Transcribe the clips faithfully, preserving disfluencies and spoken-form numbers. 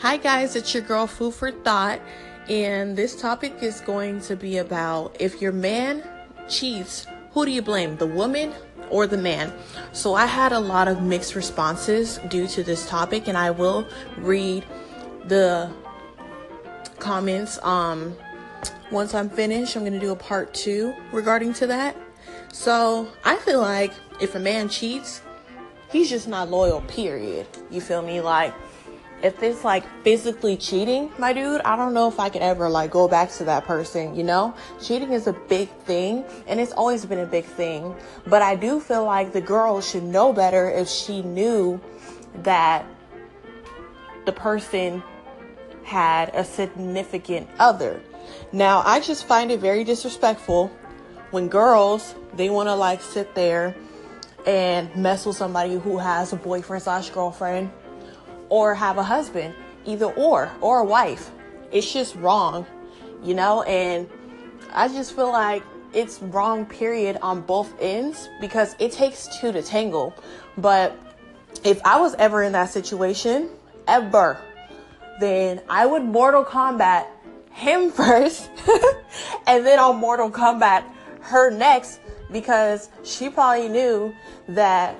Hi guys, it's your girl Food for Thought, and this topic is going to be about if your man cheats, who do you blame, the woman or the man? So I had a lot of mixed responses due to this topic, and I will read the comments um once I'm finished. I'm gonna do a part two regarding to that. So I feel like if a man cheats, he's just not loyal, period. You feel me? Like, if it's like physically cheating, my dude, I don't know if I could ever like go back to that person, you know? Cheating is a big thing, and it's always been a big thing. But I do feel like the girl should know better if she knew that the person had a significant other. Now, I just find it very disrespectful when girls, they want to like sit there and mess with somebody who has a boyfriend slash girlfriend or have a husband, either or, or a wife. It's just wrong, you know? And I just feel like it's wrong, period, on both ends, because it takes two to tangle. But if I was ever in that situation, ever, then I would Mortal Kombat him first and then I'll Mortal Kombat her next, because she probably knew that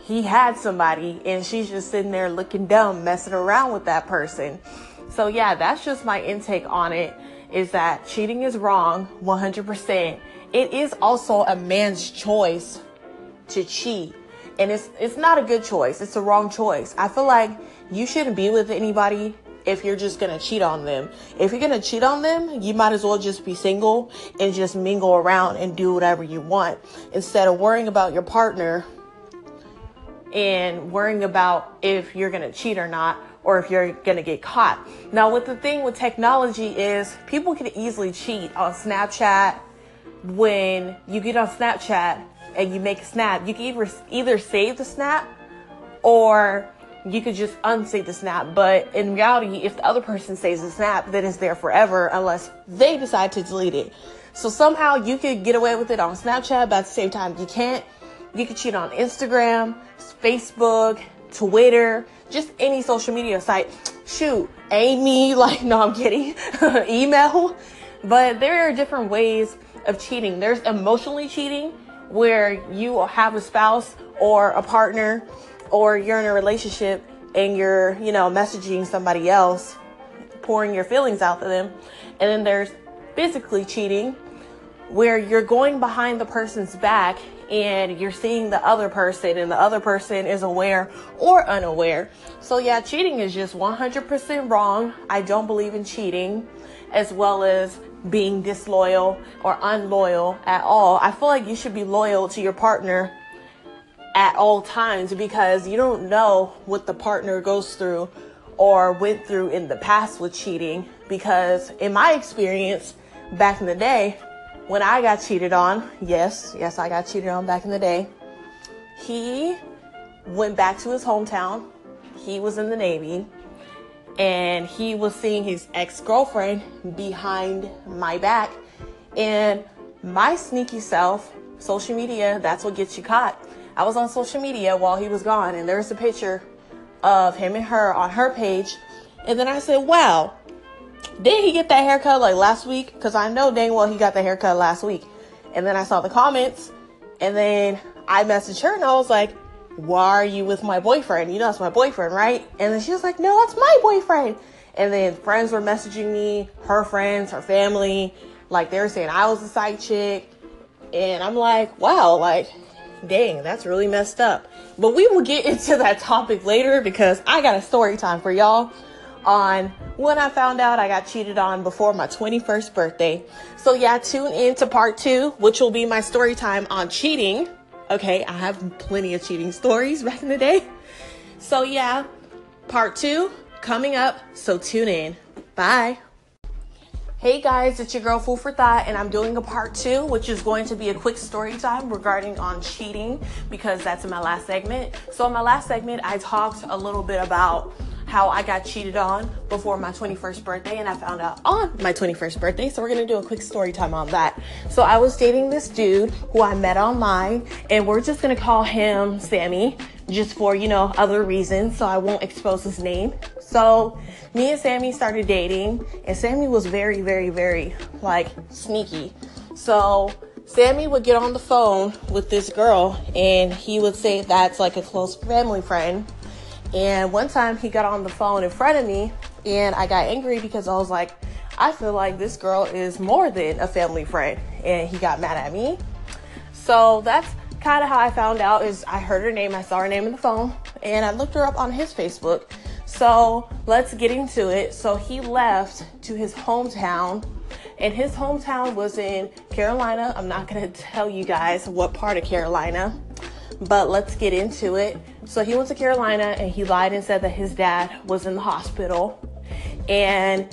he had somebody and she's just sitting there looking dumb, messing around with that person. So yeah, that's just my intake on it, is that cheating is wrong one hundred percent. It is also a man's choice to cheat, and it's it's not a good choice. It's the wrong choice. I feel like you shouldn't be with anybody if you're just gonna cheat on them. If you're gonna cheat on them, you might as well just be single and just mingle around and do whatever you want, instead of worrying about your partner and worrying about if you're gonna cheat or not, or if you're gonna get caught. Now, with the thing with technology is people can easily cheat on Snapchat. When you get on Snapchat and you make a snap, you can either, either save the snap or you could just unsave the snap. But in reality, if the other person saves the snap, then it's there forever unless they decide to delete it. So somehow you could get away with it on Snapchat, but at the same time, you can't. You could cheat on Instagram, Facebook, Twitter, just any social media site. Shoot, Amy, like, no, I'm kidding, email. But there are different ways of cheating. There's emotionally cheating, where you have a spouse or a partner, or you're in a relationship and you're, you know, messaging somebody else, pouring your feelings out to them. And then there's physically cheating, where you're going behind the person's back and you're seeing the other person, and the other person is aware or unaware. So yeah, cheating is just one hundred percent wrong. I don't believe in cheating, as well as being disloyal or unloyal at all. I feel like you should be loyal to your partner at all times, because you don't know what the partner goes through or went through in the past with cheating. Because in my experience back in the day, when I got cheated on, yes, yes, I got cheated on back in the day, he went back to his hometown. He was in the Navy, and he was seeing his ex-girlfriend behind my back. And my sneaky self, social media, that's what gets you caught. I was on social media while he was gone, and there was a picture of him and her on her page. And then I said, wow, did he get that haircut like last week? Because I know dang well he got the haircut last week. And then I saw the comments, and then I messaged her, and I was like, why are you with my boyfriend? You know it's my boyfriend, right? And then she was like, no, that's my boyfriend. And then friends were messaging me, her friends, her family. Like, they were saying I was a side chick. And I'm like, wow, like, dang, that's really messed up. But we will get into that topic later, because I got a story time for y'all on when I found out I got cheated on before my twenty-first birthday. So yeah, tune in to part two, which will be my story time on cheating. Okay, I have plenty of cheating stories back in the day. So yeah, part two coming up, so tune in. Bye. Hey guys, it's your girl Food for Thought, and I'm doing a part two, which is going to be a quick story time regarding on cheating, because that's in my last segment. So in my last segment, I talked a little bit about how I got cheated on before my twenty-first birthday, and I found out on my twenty-first birthday. So we're going to do a quick story time on that. So I was dating this dude who I met online, and we're just going to call him Sammy, just for, you know, other reasons. So I won't expose his name. So me and Sammy started dating, and Sammy was very, very, very, like, sneaky. So Sammy would get on the phone with this girl, and he would say that's like a close family friend. And one time he got on the phone in front of me, and I got angry because I was like, I feel like this girl is more than a family friend. And he got mad at me. So that's kind of how I found out, is I heard her name, I saw her name in the phone, and I looked her up on his Facebook. So let's get into it. So he left to his hometown, and his hometown was in Carolina. I'm not going to tell you guys what part of Carolina, but let's get into it. So he went to Carolina, and he lied and said that his dad was in the hospital, and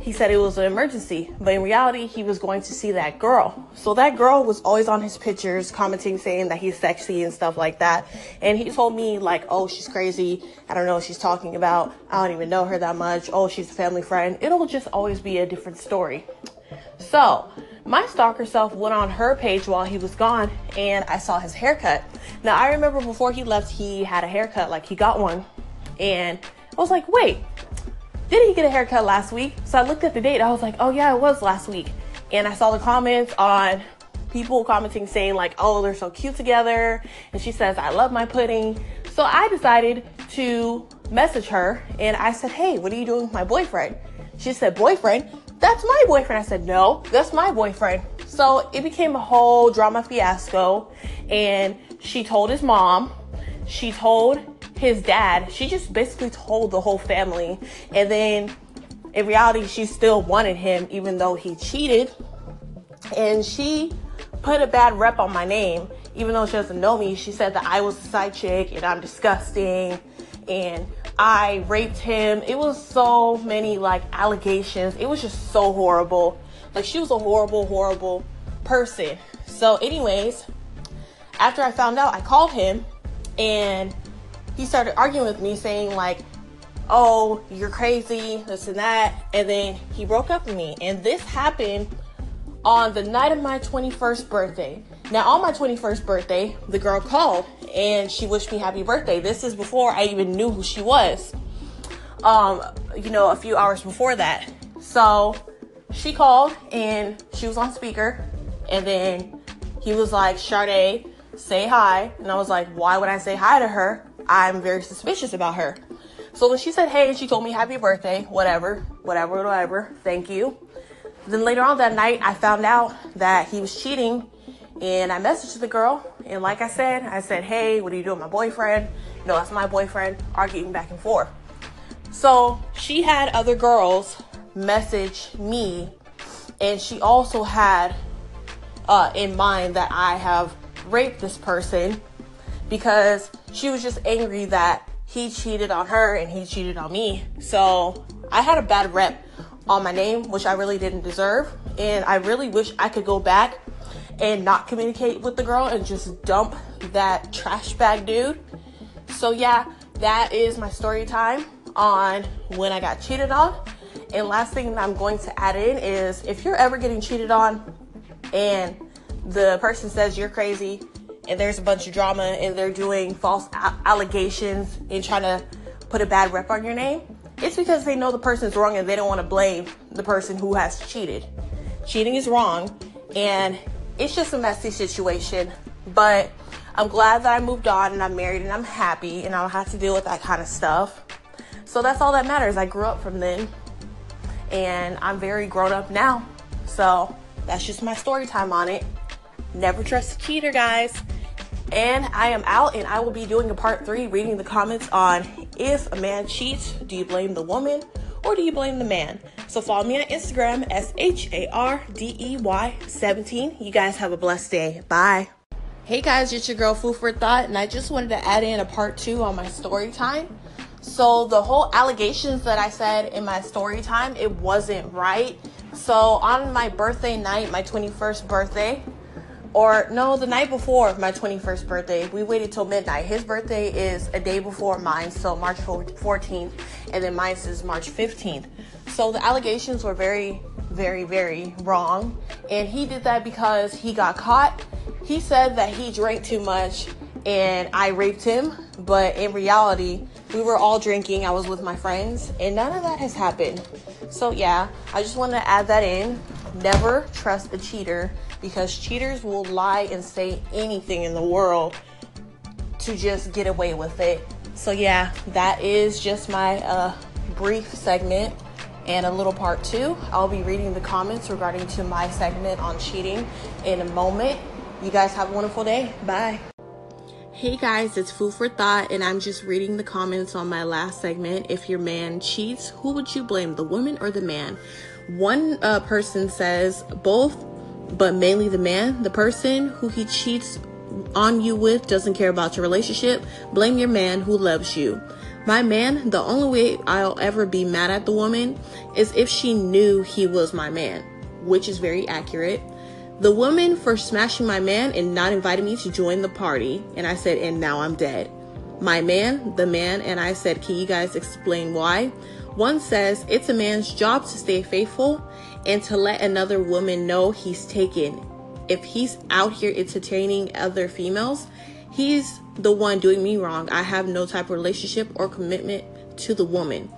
he said it was an emergency, but in reality, he was going to see that girl. So that girl was always on his pictures, commenting, saying that he's sexy and stuff like that. And he told me, like, oh, she's crazy. I don't know what she's talking about. I don't even know her that much. Oh, she's a family friend. It'll just always be a different story. So my stalker self went on her page while he was gone, and I saw his haircut. Now, I remember before he left, he had a haircut, like he got one. And I was like, wait. Did he get a haircut last week? So I looked at the date. I was like, oh yeah, it was last week. And I saw the comments on people commenting saying like, oh, they're so cute together. And she says, I love my pudding. So I decided to message her, and I said, hey, what are you doing with my boyfriend? She said, boyfriend? That's my boyfriend. I said, no, that's my boyfriend. So it became a whole drama fiasco. And she told his mom, she told his dad, she just basically told the whole family. And then in reality, she still wanted him, even though he cheated. And she put a bad rep on my name, even though she doesn't know me. She said that I was a side chick, and I'm disgusting, and I raped him. It was so many like allegations. It was just so horrible. Like, she was a horrible, horrible person. So anyways, after I found out, I called him, and he started arguing with me, saying like, oh, you're crazy, this and that. And then he broke up with me. And this happened on the night of my twenty-first birthday. Now, on my twenty-first birthday, the girl called, and she wished me happy birthday. This is before I even knew who she was, um, you know, a few hours before that. So she called, and she was on speaker. And then he was like, Shardey, say hi. And I was like, why would I say hi to her? I'm very suspicious about her. So when she said hey, and she told me happy birthday, whatever, whatever, whatever, thank you. Then later on that night, I found out that he was cheating, and I messaged the girl, and like I said, I said, hey, what are you doing with my boyfriend? No, that's my boyfriend, arguing back and forth. So she had other girls message me, and she also had uh, in mind that I have raped this person, because she was just angry that he cheated on her and he cheated on me. So I had a bad rep on my name, which I really didn't deserve. And I really wish I could go back and not communicate with the girl and just dump that trash bag dude. So yeah, that is my story time on when I got cheated on. And last thing that I'm going to add in is, if you're ever getting cheated on and the person says you're crazy, and there's a bunch of drama, and they're doing false a- allegations and trying to put a bad rep on your name, it's because they know the person's wrong, and they don't want to blame the person who has cheated. Cheating is wrong, and it's just a messy situation. But I'm glad that I moved on, and I'm married, and I'm happy, and I don't have to deal with that kind of stuff. So that's all that matters. I grew up from then, and I'm very grown up now. So that's just my story time on it. Never trust a cheater, guys. And I am out, and I will be doing a part three, reading the comments on if a man cheats, do you blame the woman or do you blame the man? So follow me on Instagram, S H A R D E Y seventeen. You guys have a blessed day. Bye. Hey guys, it's your girl Food for Thought, and I just wanted to add in a part two on my story time. So the whole allegations that I said in my story time, it wasn't right. So on my birthday night, my twenty-first birthday, Or no, the night before my twenty-first birthday, we waited till midnight. His birthday is a day before mine, so March fourteenth, and then mine is March fifteenth. So the allegations were very, very, very wrong. And he did that because he got caught. He said that he drank too much and I raped him, but in reality, we were all drinking. I was with my friends, and none of that has happened. So yeah, I just want to add that in. Never trust a cheater, because cheaters will lie and say anything in the world to just get away with it. So yeah, that is just my uh, brief segment and a little part two. I'll be reading the comments regarding to my segment on cheating in a moment. You guys have a wonderful day. Bye. Hey guys, it's Food for Thought, and I'm just reading the comments on my last segment. If your man cheats, who would you blame, the woman or the man? One uh, person says both, but mainly the man. The person who he cheats on you with doesn't care about your relationship. Blame your man who loves you. My man, the only way I'll ever be mad at the woman is if she knew he was my man, which is very accurate. The woman for smashing my man and not inviting me to join the party, and I said, and now I'm dead. My man, the man, and I said, can you guys explain why? One says, it's a man's job to stay faithful and to let another woman know he's taken. If he's out here entertaining other females, he's the one doing me wrong. I have no type of relationship or commitment to the woman.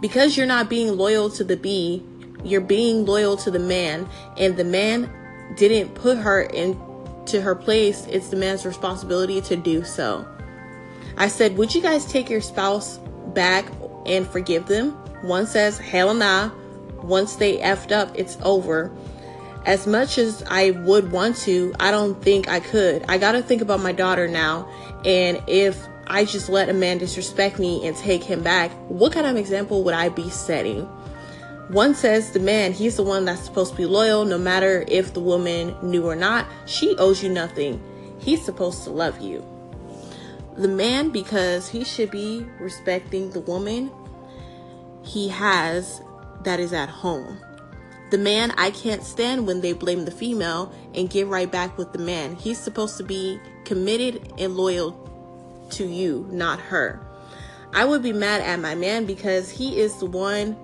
Because you're not being loyal to the bee, you're being loyal to the man, and the man didn't put her into her place. It's the man's responsibility to do so. I said, would you guys take your spouse back and forgive them? One says, hell nah. Once they effed up, it's over. As much as I would want to, I don't think I could. I gotta think about my daughter now. And if I just let a man disrespect me and take him back, what kind of example would I be setting? One says the man, he's the one that's supposed to be loyal, no matter if the woman knew or not. She owes you nothing. He's supposed to love you. The man, because he should be respecting the woman he has that is at home. The man, I can't stand when they blame the female and get right back with the man. He's supposed to be committed and loyal to you, not her. I would be mad at my man because he is the one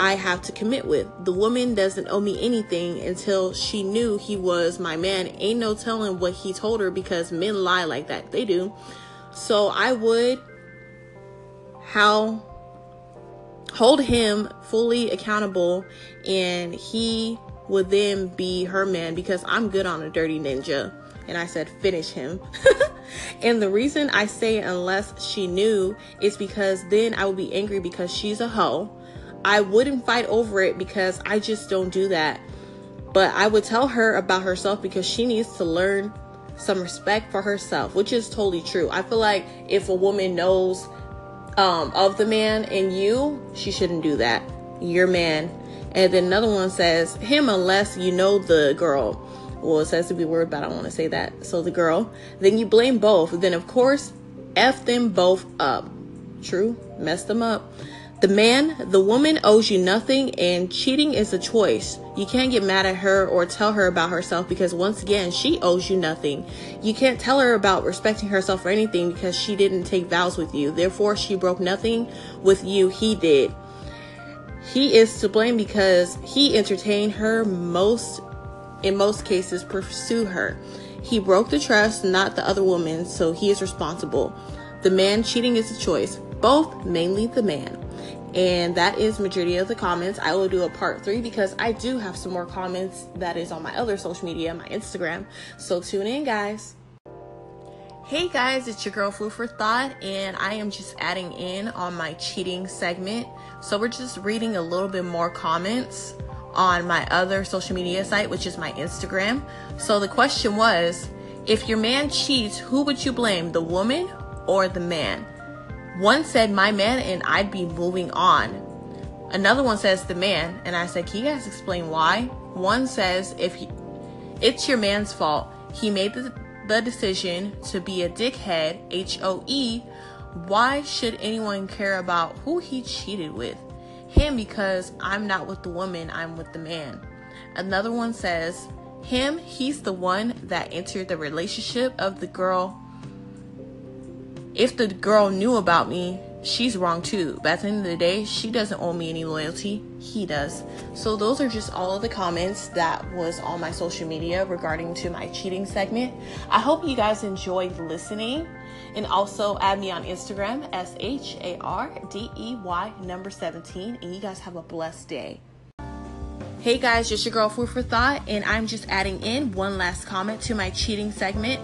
I have to commit with. The woman doesn't owe me anything until she knew he was my man. Ain't no telling what he told her, because men lie like that. They do. So I would how... hold him fully accountable, and he would then be her man, because I'm good on a dirty ninja. And I said, finish him. And the reason I say unless she knew is because then I would be angry because she's a hoe. I wouldn't fight over it because I just don't do that. But I would tell her about herself, because she needs to learn some respect for herself, which is totally true. I feel like if a woman knows Um, of the man and you, she shouldn't do that. Your man. And then another one says him, unless you know the girl. Well, it says to be worried, but I don't want to say that. So the girl, then you blame both. Then of course, F them both up. True, mess them up. The man, the woman owes you nothing, and cheating is a choice. You can't get mad at her or tell her about herself, because once again, she owes you nothing. You can't tell her about respecting herself or anything, because she didn't take vows with you. Therefore, she broke nothing with you. He did. He is to blame because he entertained her most, in most cases, pursue her. He broke the trust, not the other woman, so he is responsible. The man, cheating is a choice. Both, mainly the man. And that is majority of the comments. I will do a part three because I do have some more comments that is on my other social media, my Instagram. So tune in, guys. Hey guys, it's your girl Food for Thought, and I am just adding in on my cheating segment. So we're just reading a little bit more comments on my other social media site, which is my Instagram. So the question was, if your man cheats, who would you blame, the woman or the man? One said my man, and I'd be moving on. Another one says the man, and I said, can you guys explain why? One says, if he, it's your man's fault. He made the, the decision to be a dickhead, H O E. Why should anyone care about who he cheated with? Him, because I'm not with the woman, I'm with the man. Another one says him, he's the one that entered the relationship of the girl. If the girl knew about me, she's wrong too. But at the end of the day, she doesn't owe me any loyalty. He does. So those are just all of the comments that was on my social media regarding to my cheating segment. I hope you guys enjoyed listening. And also add me on Instagram, S H A R D E Y number seventeen. And you guys have a blessed day. Hey guys, it's your girl Food for Thought, and I'm just adding in one last comment to my cheating segment.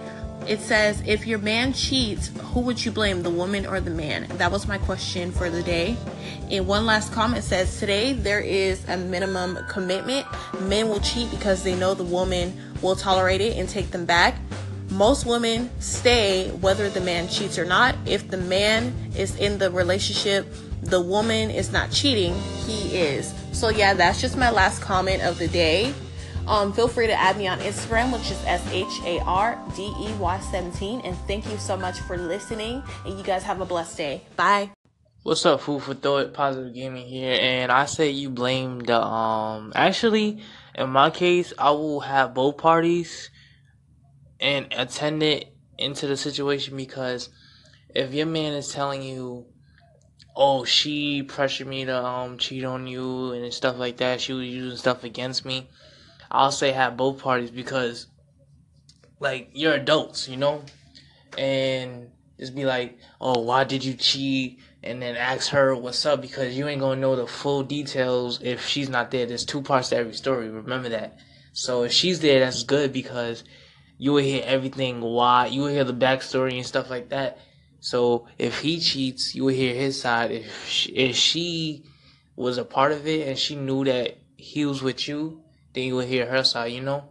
It says, if your man cheats, who would you blame, the woman or the man? That was my question for the day. And one last comment says, today there is a minimum commitment. Men will cheat because they know the woman will tolerate it and take them back. Most women stay whether the man cheats or not. If the man is in the relationship, the woman is not cheating, he is. So yeah, that's just my last comment of the day. Um, feel free to add me on Instagram, which is S H A R D E Y seventeen. And thank you so much for listening. And you guys have a blessed day. Bye. What's up, Food for Thought? Positive Gaming here. And I say you blame the, um, actually, in my case, I will have both parties and attend it into the situation, because if your man is telling you, oh, she pressured me to um cheat on you and stuff like that, she was using stuff against me, I'll say have both parties, because, like, you're adults, you know? And just be like, oh, why did you cheat? And then ask her what's up, because you ain't gonna know the full details if she's not there. There's two parts to every story, remember that. So if she's there, that's good, because you will hear everything, why, you will hear the backstory and stuff like that. So if he cheats, you will hear his side. If she, if she was a part of it and she knew that he was with you, then you will hear her side, you know?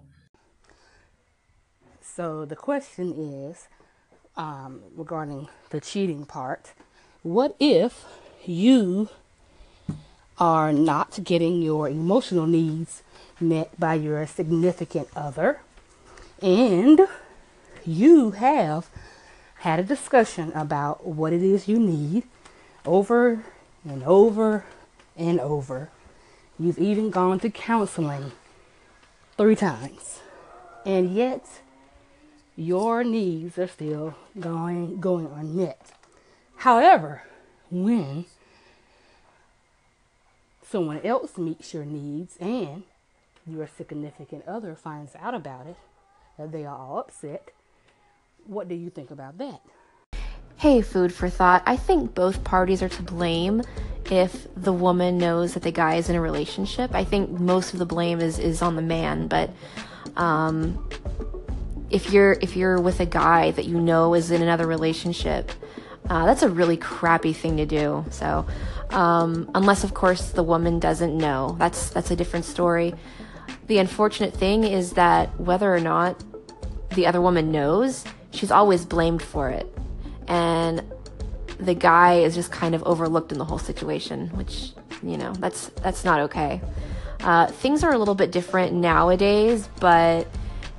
So the question is, um, regarding the cheating part, what if you are not getting your emotional needs met by your significant other, and you have had a discussion about what it is you need over and over and over? You've even gone to counseling three times, and yet your needs are still going going unmet. However, when someone else meets your needs and your significant other finds out about it, that they are all upset, what do you think about that? Hey, Food for Thought. I think both parties are to blame if the woman knows that the guy is in a relationship. I think most of the blame is, is on the man, but um, if you're if you're with a guy that you know is in another relationship, uh, that's a really crappy thing to do. So um, unless, of course, the woman doesn't know, that's that's a different story. The unfortunate thing is that whether or not the other woman knows, she's always blamed for it, and the guy is just kind of overlooked in the whole situation, which, you know, that's that's not okay. Uh, things are a little bit different nowadays, but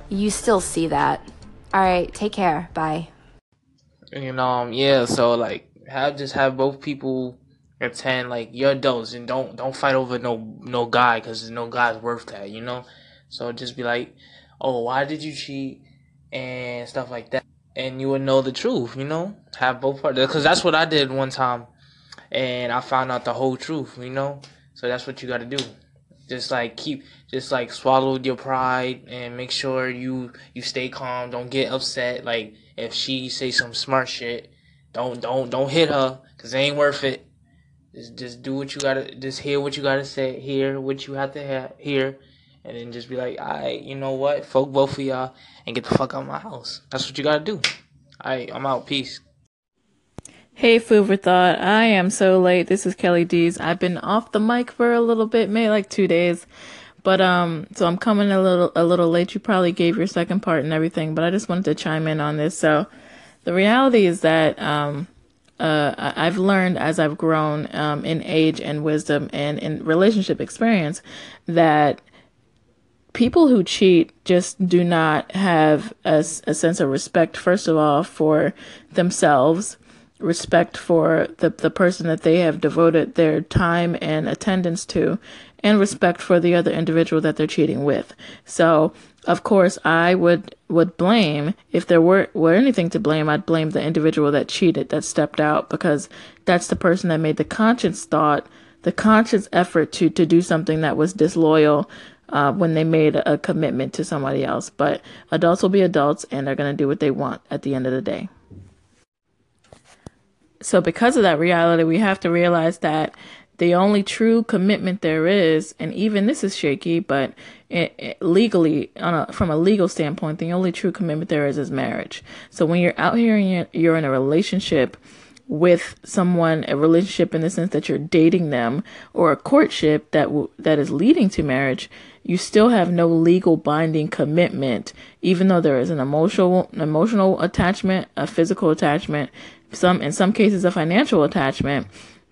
you still see that. All right, take care, bye. And um, yeah, so like, have just have both people attend, like, you're adults, and don't don't fight over no no guy, because no guy's worth that, you know. So just be like, oh, why did you cheat? And stuff like that, and you would know the truth, you know. Have both parts, because that's what I did one time, and I found out the whole truth, you know. So that's what you got to do. Just like keep, just like swallow your pride and make sure you you stay calm. Don't get upset. Like if she say some smart shit, don't don't don't hit her, cause it ain't worth it. Just just do what you gotta. Just hear what you gotta say. Hear what you have to ha- hear. And then just be like, all right, you know what? Fuck both of y'all and get the fuck out of my house. That's what you gotta do. All right, I'm out. Peace. Hey, Food for Thought. I am so late. This is Kelly Dees. I've been off the mic for a little bit, maybe like two days. But, um, so I'm coming a little, a little late. You probably gave your second part and everything, but I just wanted to chime in on this. So the reality is that, um, uh, I've learned as I've grown, um, in age and wisdom and in relationship experience, that people who cheat just do not have a, a sense of respect, first of all, for themselves, respect for the, the person that they have devoted their time and attendance to, and respect for the other individual that they're cheating with. So, of course, I would, would blame, if there were, were anything to blame, I'd blame the individual that cheated, that stepped out, because that's the person that made the conscious thought, the conscious effort to, to do something that was disloyal, Uh, when they made a commitment to somebody else. But adults will be adults, and they're going to do what they want at the end of the day. So because of that reality, we have to realize that the only true commitment there is, and even this is shaky, but it, it, legally, on a, from a legal standpoint, the only true commitment there is is marriage. So when you're out here and you're, you're in a relationship with someone, a relationship in the sense that you're dating them, or a courtship that w- that is leading to marriage, you still have no legal binding commitment, even though there is an emotional emotional attachment, a physical attachment, some in some cases a financial attachment.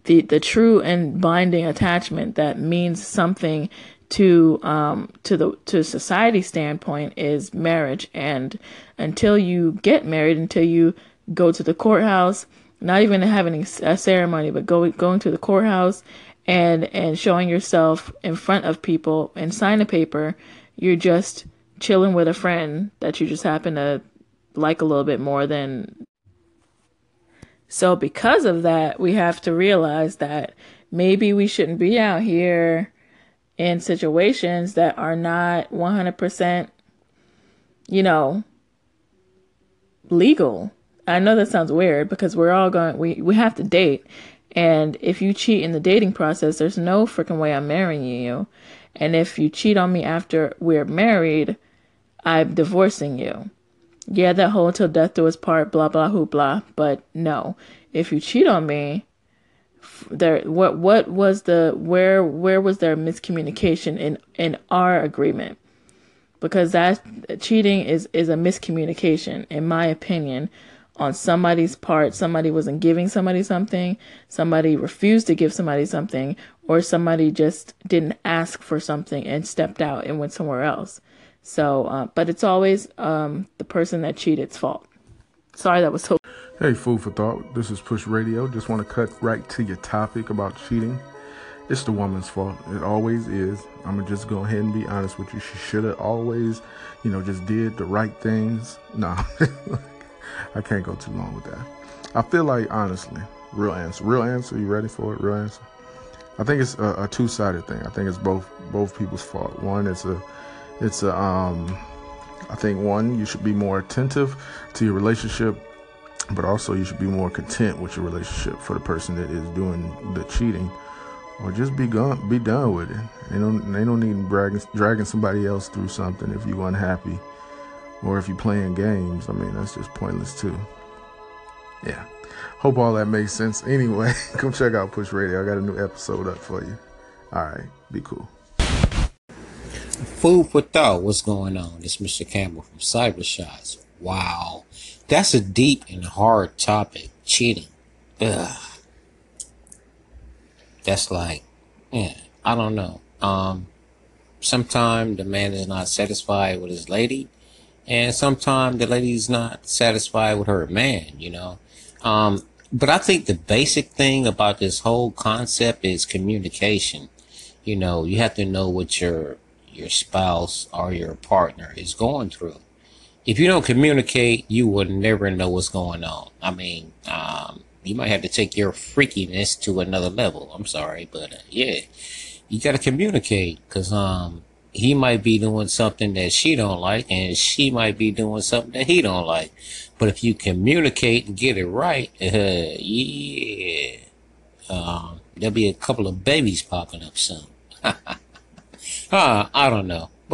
The, the true and binding attachment that means something to um to the to society standpoint is marriage. And until you get married, until you go to the courthouse, not even having a ceremony, but go, going to the courthouse and and showing yourself in front of people and sign a paper, you're just chilling with a friend that you just happen to like a little bit more than. So because of that, we have to realize that maybe we shouldn't be out here in situations that are not one hundred percent, you know, legal. I know that sounds weird because we're all going, we, we have to date. And if you cheat in the dating process, there's no freaking way I'm marrying you. And if you cheat on me after we're married, I'm divorcing you. Yeah, that whole till death do us part, blah, blah, hoopla. But no, if you cheat on me, there, what, what was the, where, where was there miscommunication in, in our agreement? Because that cheating is, is a miscommunication, in my opinion, on somebody's part. Somebody wasn't giving somebody something, somebody refused to give somebody something, or somebody just didn't ask for something and stepped out and went somewhere else. So, uh, but it's always um, the person that cheated's fault. Sorry, that was so. Hey, Food for Thought. This is Push Radio. Just want to cut right to your topic about cheating. It's the woman's fault. It always is. I'm going to just go ahead and be honest with you. She should have always, you know, just did the right things. No, I can't go too long with that. I feel like, honestly, real answer. Real answer. You ready for it? Real answer. I think it's a, a two-sided thing. I think it's both both people's fault. One, it's a It's a, um, I think one, you should be more attentive to your relationship, but also you should be more content with your relationship for the person that is doing the cheating, or just be gone, be done with it. They don't, they don't need dragging, dragging somebody else through something if you're unhappy or if you're playing games. I mean, that's just pointless too. Yeah. Hope all that makes sense. Anyway, come check out Push Radio. I got a new episode up for you. All right. Be cool. Food for Thought, what's going on? It's Mister Campbell from Cyber Shots. Wow, that's a deep and hard topic. Cheating. Ugh. That's like, yeah, I don't know. Um, sometimes the man is not satisfied with his lady, and sometimes the lady's not satisfied with her man, you know. Um, but I think the basic thing about this whole concept is communication. You know, you have to know what your your spouse or your partner is going through. If you don't communicate, you will never know what's going on. I mean, um, you might have to take your freakiness to another level. I'm sorry, but uh, yeah, you got to communicate, because um, he might be doing something that she don't like, and she might be doing something that he don't like. But if you communicate and get it right, uh, yeah, um, there'll be a couple of babies popping up soon. Ah, uh, I don't know.